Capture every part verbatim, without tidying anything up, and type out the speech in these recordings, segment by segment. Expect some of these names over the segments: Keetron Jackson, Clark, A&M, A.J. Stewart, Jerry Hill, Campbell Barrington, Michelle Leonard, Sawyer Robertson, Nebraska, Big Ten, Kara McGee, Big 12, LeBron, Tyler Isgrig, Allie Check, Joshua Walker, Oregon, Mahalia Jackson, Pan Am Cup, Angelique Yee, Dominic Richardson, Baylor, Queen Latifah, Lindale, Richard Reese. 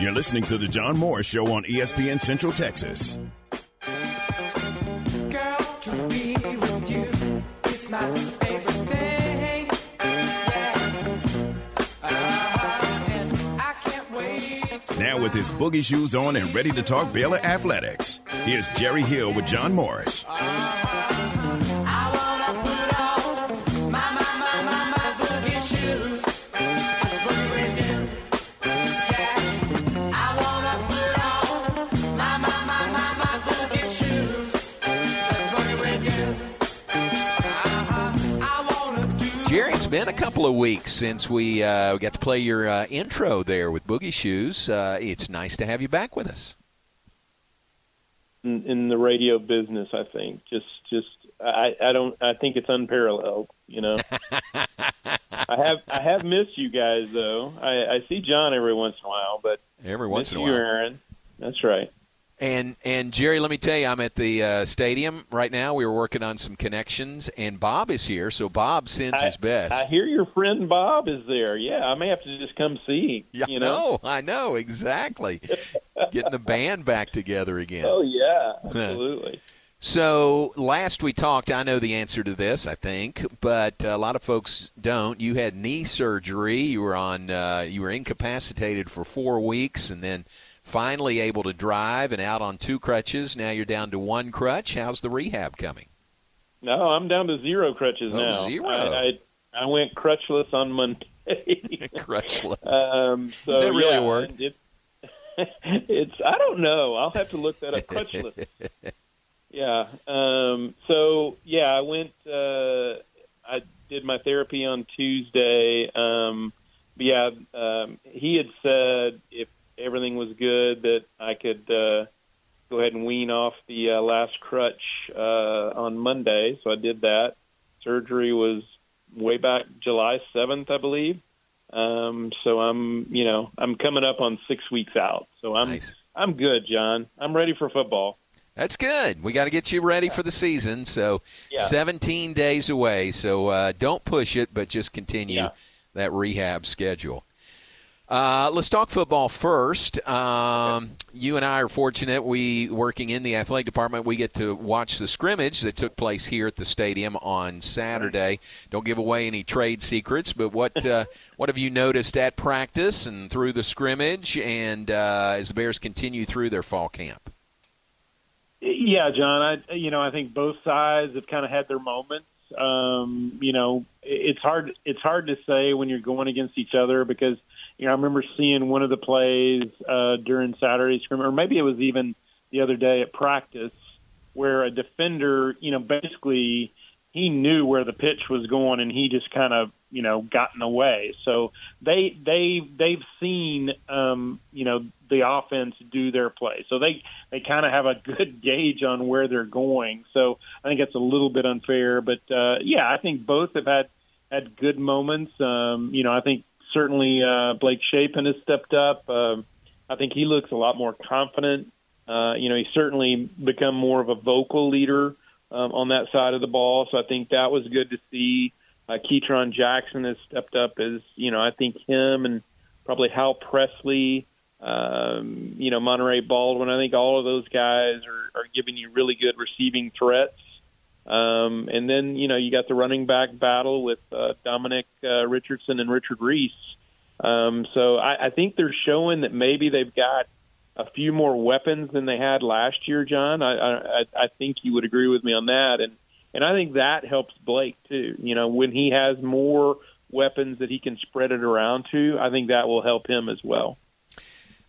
You're listening to The John Morris Show on E S P N Central Texas. Girl, to be with you is my favorite thing. Yeah. Uh, and I can't wait. Now with his boogie shoes on and ready to talk Baylor athletics, here's Jerry Hill with John Morris. Uh, Been a couple of weeks since we uh, got to play your uh, intro there with Boogie Shoes. Uh, it's nice to have you back with us. In, in the radio business, I think just just I, I don't I think it's unparalleled. You know, I have I have missed you guys though. I, I see John every once in a while, but every once in a while, Aaron. That's right. And and Jerry, let me tell you, I'm at the uh, stadium right now. We were working on some connections, and Bob is here, so Bob sends I, his best. I hear your friend Bob is there. Yeah, I may have to just come see. Yeah, you know? I know, I know, exactly. Getting the band back together again. Oh, yeah, absolutely. So last we talked, I know the answer to this, I think, but a lot of folks don't. You had knee surgery. You were on. Uh, you were incapacitated for four weeks, and then finally able to drive and out on two crutches. Now you're down to one crutch. How's the rehab coming? No, I'm down to zero crutches oh, now. Zero. I, I, I went crutchless on Monday. Crutchless. Um, so, Is that really yeah, a word? It, it's, I don't know. I'll have to look that up. Crutchless. yeah. Um, so, yeah, I went, uh, I did my therapy on Tuesday. Um, yeah, um, he had said if everything was good, that I could uh, go ahead and wean off the uh, last crutch uh, on Monday. So I did that. Surgery was way back July seventh, I believe. Um, so I'm, you know, I'm coming up on six weeks out. So I'm, nice. I'm good, John. I'm ready for football. That's good. We got to get you ready for the season. So yeah. seventeen days away. So uh, don't push it, but just continue yeah. that rehab schedule. Uh, let's talk football first. Um, you and I are fortunate. We, working in the athletic department, we get to watch the scrimmage that took place here at the stadium on Saturday. Don't give away any trade secrets, but what uh, what have you noticed at practice and through the scrimmage and uh, as the Bears continue through their fall camp? Yeah, John, I, you know, I think both sides have kind of had their moments. Um, you know, it's hard, it's hard to say when you're going against each other because – You know, I remember seeing one of the plays uh, during Saturday's scrimmage, or maybe it was even the other day at practice, where a defender, you know, basically he knew where the pitch was going, and he just kind of, you know, got in the way. So they they they've seen, um, you know, the offense do their play, so they they kind of have a good gauge on where they're going. So I think it's a little bit unfair, but uh, yeah, I think both have had had good moments. Um, you know, I think. Certainly, uh, Blake Shapin has stepped up. Uh, I think he looks a lot more confident. Uh, you know, he's certainly become more of a vocal leader um, on that side of the ball. So I think that was good to see. Uh, Keetron Jackson has stepped up as, you know, I think him and probably Hal Presley, um, you know, Monterey Baldwin. I think all of those guys are, are giving you really good receiving threats. Um, and then, you know, you got the running back battle with uh, Dominic uh, Richardson and Richard Reese. Um, so I, I think they're showing that maybe they've got a few more weapons than they had last year, John. I, I, I think you would agree with me on that. And, and I think that helps Blake, too. You know, when he has more weapons that he can spread it around to, I think that will help him as well.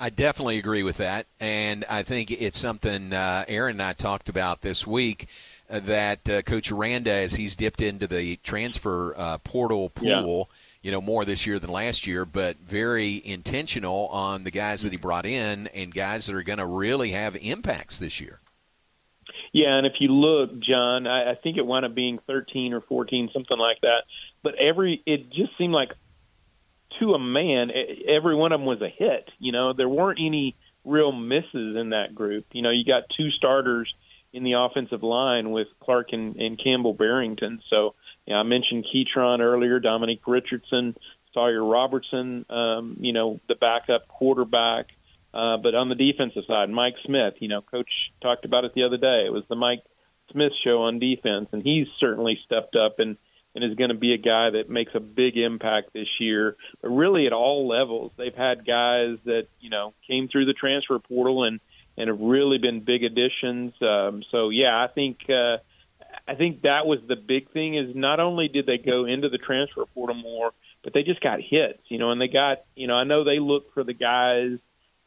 I definitely agree with that. And I think it's something uh, Aaron and I talked about this week. That uh, Coach Aranda, as he's dipped into the transfer uh, portal pool, yeah. you know, more this year than last year, but very intentional on the guys that he brought in and guys that are going to really have impacts this year. Yeah, and if you look, John, I, I think it wound up being thirteen or fourteen, something like that. But every, it just seemed like to a man, every one of them was a hit. You know, there weren't any real misses in that group. You know, you got two starters in the offensive line with Clark and, and Campbell Barrington. So, you know, I mentioned Keetron earlier, Dominic Richardson. Sawyer Robertson, um, you know, the backup quarterback. Uh, but on the defensive side, Mike Smith, you know, Coach talked about it the other day. It was the Mike Smith show on defense, and he's certainly stepped up and, and is going to be a guy that makes a big impact this year. But really at all levels, they've had guys that, you know, came through the transfer portal and, and have really been big additions. Um, so, yeah, I think uh, I think that was the big thing is not only did they go into the transfer portal more, but they just got hits, you know, and they got, you know, I know they look for the guys,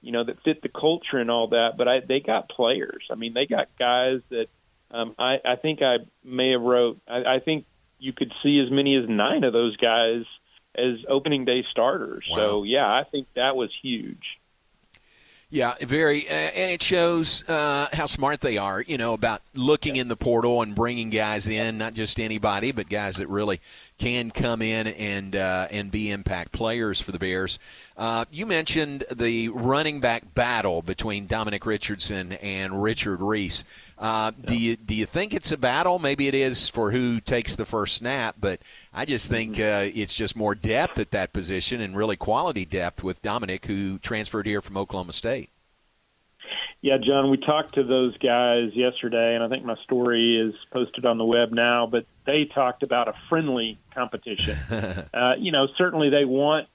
you know, that fit the culture and all that, but I, they got players. I mean, they got guys that um, I, I think I may have wrote, I, I think you could see as many as nine of those guys as opening day starters. Wow. So, yeah, I think that was huge. Yeah, very, uh, and it shows uh, how smart they are, you know, about looking in the portal and bringing guys in, not just anybody, but guys that really can come in and uh, and be impact players for the Bears. Uh, you mentioned the running back battle between Dominic Richardson and Richard Reese. Uh, do you do you think it's a battle? Maybe it is for who takes the first snap, but I just think uh, it's just more depth at that position and really quality depth with Dominic, who transferred here from Oklahoma State. Yeah, John, we talked to those guys yesterday, and I think my story is posted on the web now, but they talked about a friendly competition. uh, you know, certainly they want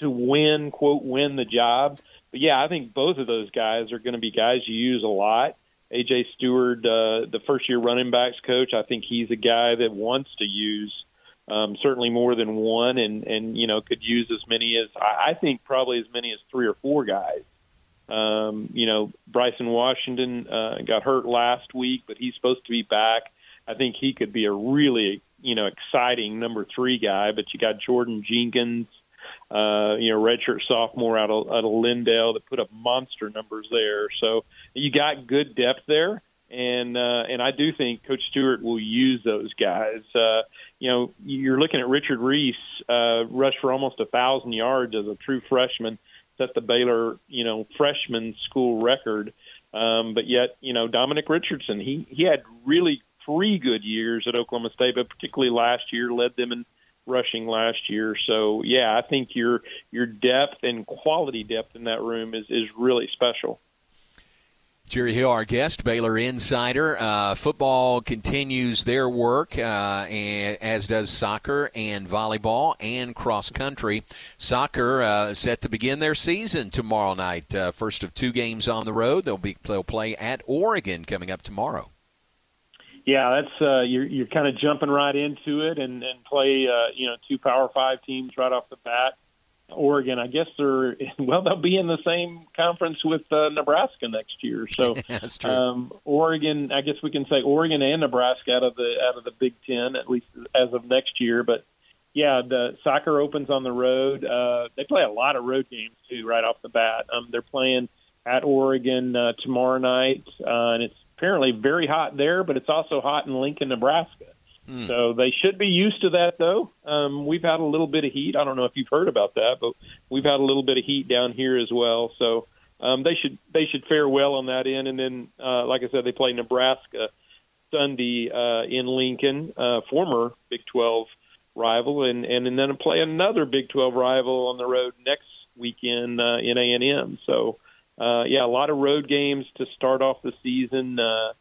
to win, quote, win the job. But, yeah, I think both of those guys are going to be guys you use a lot. A J. Stewart, uh, the first-year running backs coach, I think he's a guy that wants to use Um, certainly more than one, and, and you know, could use as many as, I think probably as many as three or four guys. Um, you know, Bryson Washington uh, got hurt last week, but he's supposed to be back. I think he could be a really, you know, exciting number three guy. But you got Jordan Jenkins, uh, you know, redshirt sophomore out of, out of Lindale that put up monster numbers there. So you got good depth there. And uh, and I do think Coach Stewart will use those guys. Uh, you know, you're looking at Richard Reese uh, rushed for almost a thousand yards as a true freshman, set the Baylor you know freshman school record. Um, but yet, you know, Dominic Richardson, he he had really three good years at Oklahoma State, but particularly last year led them in rushing last year. So yeah, I think your your depth and quality depth in that room is is really special. Jerry Hill, our guest, Baylor insider. Uh, football continues their work, uh, and, as does soccer and volleyball and cross-country. Soccer uh, set to begin their season tomorrow night. Uh, first of two games on the road. They'll be they'll play at Oregon coming up tomorrow. Yeah, that's uh, you're you're kind of jumping right into it and and play uh, you know two Power Five teams right off the bat. Oregon, I guess they're well. They'll be in the same conference with uh, Nebraska next year. So that's true. Um, Oregon, I guess we can say Oregon and Nebraska out of the out of the Big Ten at least as of next year. But yeah, the soccer opens on the road. Uh, they play a lot of road games too, right off the bat. Um, they're playing at Oregon uh, tomorrow night, uh, and it's apparently very hot there. But it's also hot in Lincoln, Nebraska. Hmm. So they should be used to that, though. Um, we've had a little bit of heat. I don't know if you've heard about that, but we've had a little bit of heat down here as well. So um, they should they should fare well on that end. And then, uh, like I said, they play Nebraska Sunday uh, in Lincoln, uh, former Big twelve rival, and, and, and then play another Big twelve rival on the road next weekend uh, in A and M. So, uh, yeah, a lot of road games to start off the season. Uh,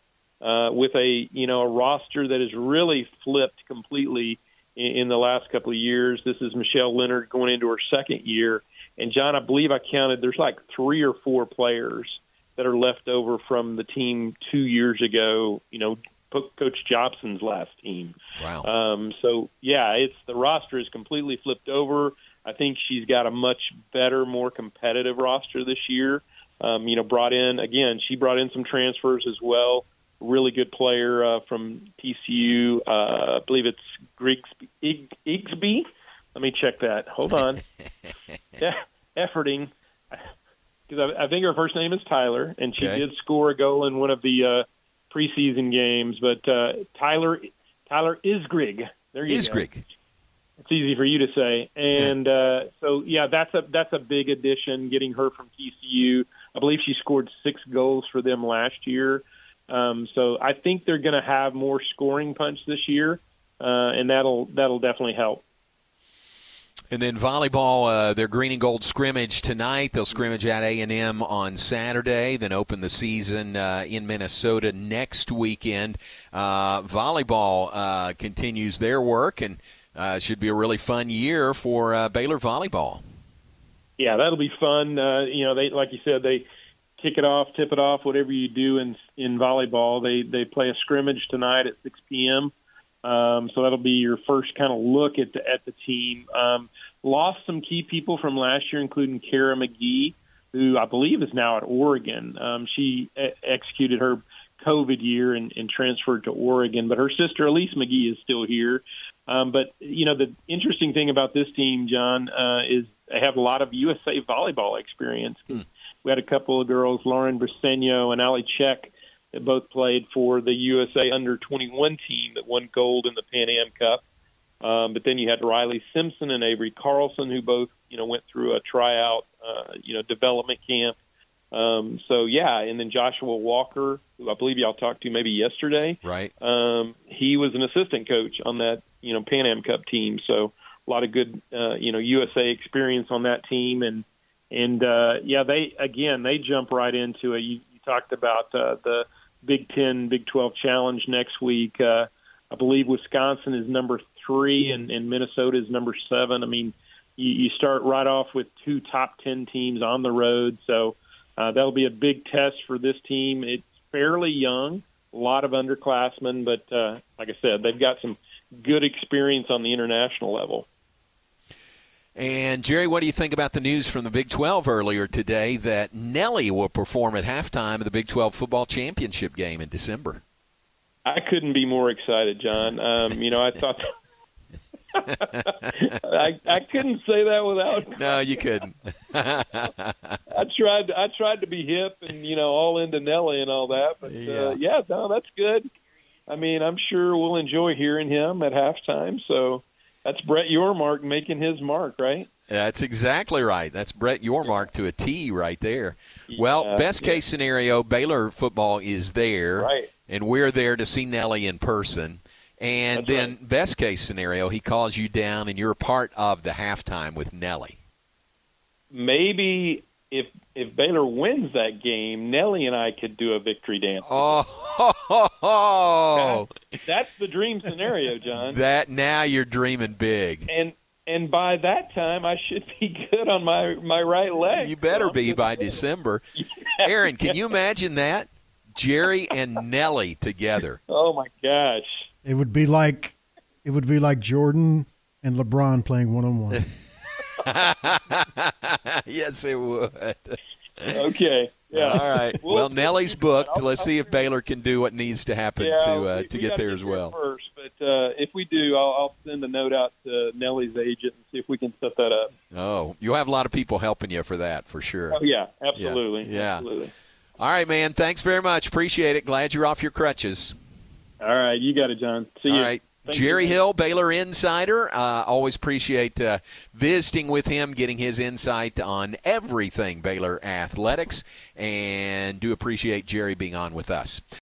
Uh, with a you know a roster that has really flipped completely in, in the last couple of years. This is Michelle Leonard going into her second year. And, John, I believe I counted there's like three or four players that are left over from the team two years ago, you know, Coach Jobson's last team. Wow. Um, so, yeah, it's the roster is completely flipped over. I think she's got a much better, more competitive roster this year. Um, you know, brought in, again, she brought in some transfers as well. Really good player uh, from T C U. Uh, I believe it's Grigsby. Ig, Igsby. Let me check that. Hold on. yeah, Efforting. Because I, I think her first name is Tyler, and she okay. did score a goal in one of the uh, preseason games. But uh, Tyler Tyler Isgrig. There you Isgrig. Go. It's easy for you to say. And yeah. Uh, so, yeah, that's a that's a big addition, getting her from T C U. I believe she scored six goals for them last year. Um, so I think they're going to have more scoring punch this year, uh, and that'll that'll definitely help. And then volleyball, uh, their green and gold scrimmage tonight. They'll scrimmage at A and M on Saturday, then open the season uh, in Minnesota next weekend. Uh, volleyball uh, continues their work, and uh, should be a really fun year for uh, Baylor volleyball. Yeah, that'll be fun. Uh, you know, they like you said, they kick it off, tip it off, whatever you do in in volleyball. They they play a scrimmage tonight at six p.m. Um, so that'll be your first kind of look at the, at the team. Um, lost some key people from last year, including Kara McGee, who I believe is now at Oregon. Um, she e- executed her COVID year and, and transferred to Oregon, but her sister, Elise McGee, is still here. Um, but, you know, the interesting thing about this team, John, uh, is they have a lot of U S A volleyball experience. Mm. We had a couple of girls, Lauren Briseño and Allie Check, that both played for the U S A under twenty-one team that won gold in the Pan Am Cup. Um, but then you had Riley Simpson and Avery Carlson, who both, you know, went through a tryout, uh, you know, development camp. Um, so, yeah, and then Joshua Walker, who I believe y'all talked to maybe yesterday. Right. Um, he was an assistant coach on that, you know, Pan Am Cup team. So a lot of good, uh, you know, U S A experience on that team. And, and uh, yeah, they, again, they jump right into it. You, you talked about uh, the Big Ten, Big twelve challenge next week. Uh, I believe Wisconsin is number three and, and Minnesota is number seven. I mean, you, you start right off with two top ten teams on the road. So uh, that'll be a big test for this team. It's fairly young, a lot of underclassmen, but uh, like I said, they've got some good experience on the international level. And, Jerry, what do you think about the news from the Big twelve earlier today that Nelly will perform at halftime of the Big twelve football championship game in December? I couldn't be more excited, John. Um, you know, I thought – I, I couldn't say that without – No, you couldn't. I tried I tried to be hip and, you know, all into Nelly and all that. But, yeah, uh, yeah no, that's good. I mean, I'm sure we'll enjoy hearing him at halftime, so – that's Brett Yormark making his mark, right? That's exactly right. That's Brett Yormark to a T right there. Well, yeah, best yeah. case scenario, Baylor football is there, right, and we're there to see Nelly in person. And That's then right. best case scenario, he calls you down, and you're part of the halftime with Nelly. Maybe if if Baylor wins that game, Nelly and I could do a victory dance. Oh, oh, oh. That's, that's the dream scenario, John. That now you're dreaming big. And and by that time, I should be good on my, my right leg. You better so be by good. December. Yeah. Aaron, can you imagine that? Jerry and Nelly together. Oh my gosh! It would be like it would be like Jordan and LeBron playing one on one. Yes, it would. Okay. Yeah. All right. Well, well Nelly's booked. Let's see if Baylor can do what needs to happen yeah, to uh, we, to we get there get as well. First, but uh, if we do, I'll, I'll send a note out to Nelly's agent and see if we can set that up. Oh, you'll have a lot of people helping you for that, for sure. Oh yeah, absolutely. Yeah. yeah. Absolutely. All right, man. Thanks very much. Appreciate it. Glad you're off your crutches. All right, you got it, John. See All you. All right. Thank Jerry you. Hill, Baylor Insider. Uh, always appreciate uh, visiting with him, getting his insight on everything Baylor athletics, and do appreciate Jerry being on with us.